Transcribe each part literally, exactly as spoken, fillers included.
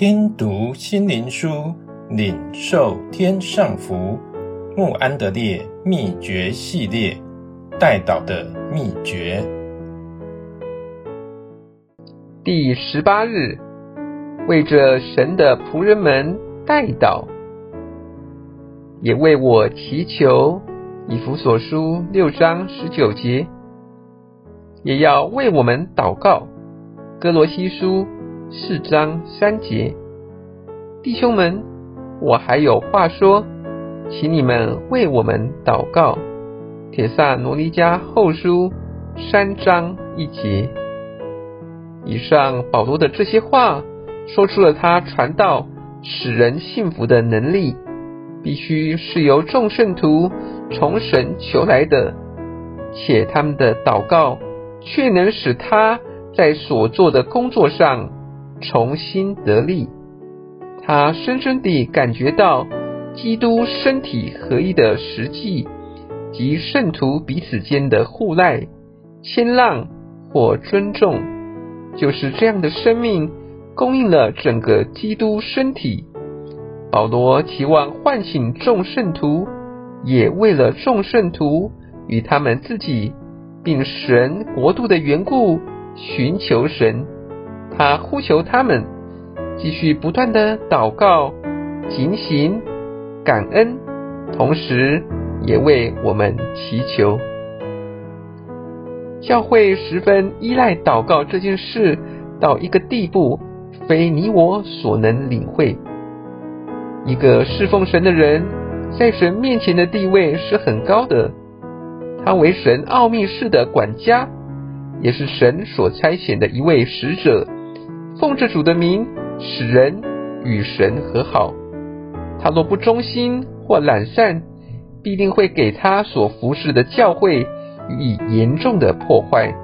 听读心灵书，领受天上福。慕安德烈秘诀系列，代祷的秘诀。第十八日，为着神的仆人们代祷，也为我祈求。以弗所书六章十九节，也要为我们祷告。哥罗西书四章三节，弟兄们，我还有话说，请你们为我们祷告。帖撒罗尼迦后书三章一节。以上保罗的这些话，说出了他传道使人信服的能力，必须是由众圣徒从神求来的，且他们的祷告却能使他在所做的工作上重新得力。他深深地感觉到基督身体合一的实际及圣徒彼此间的互赖、谦让或尊重，就是这样的生命供应了整个基督身体。保罗期望唤醒众圣徒，也为了众圣徒与他们自己并神国度的缘故寻求神。他呼求他们继续不断的祷告、警醒、感恩，同时也为我们祈求。教会十分依赖祷告这件事到一个地步，非你我所能领会。一个侍奉神的人在神面前的地位是很高的，他为神奥秘事的管家，也是神所差遣的一位使者，奉着主的名使人与神和好。他若不忠心或懒散，必定会给他所服侍的教会予以严重的破坏。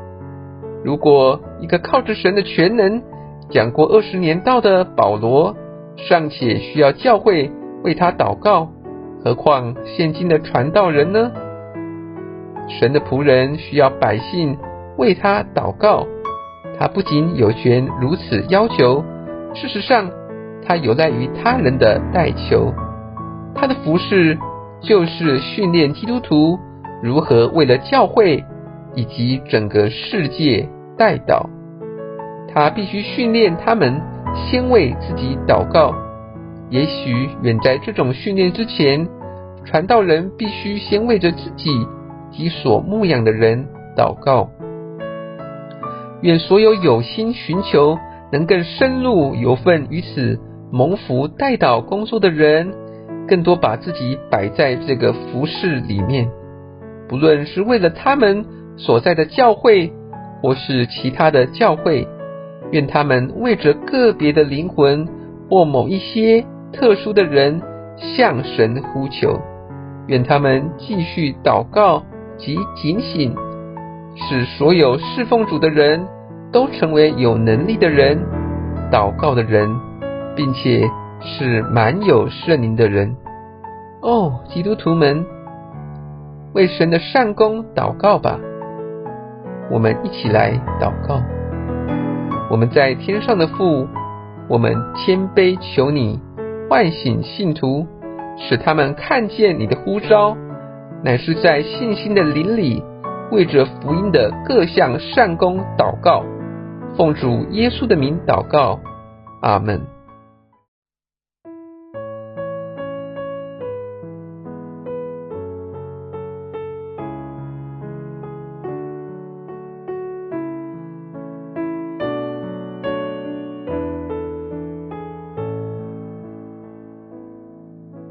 如果一个靠着神的全能讲过二十年道的保罗尚且需要教会为他祷告，何况现今的传道人呢？神的仆人需要百姓为他祷告，他不仅有权如此要求，事实上他有赖于他人的代求。他的服事就是训练基督徒如何为了教会以及整个世界代祷。他必须训练他们先为自己祷告。也许远在这种训练之前，传道人必须先为着自己及所牧养的人祷告。愿所有有心寻求能更深入有份于此蒙福代祷工作的人，更多把自己摆在这个服事里面，不论是为了他们所在的教会或是其他的教会。愿他们为着个别的灵魂或某一些特殊的人向神呼求，愿他们继续祷告及警醒，使所有侍奉主的人都成为有能力的人、祷告的人，并且是满有圣灵的人。哦，基督徒们，为神的善功祷告吧！我们一起来祷告。我们在天上的父，我们谦卑求你唤醒信徒，使他们看见你的呼召，乃是在信心的灵里为着福音的各项善功祷告。奉主耶稣的名祷告，阿们。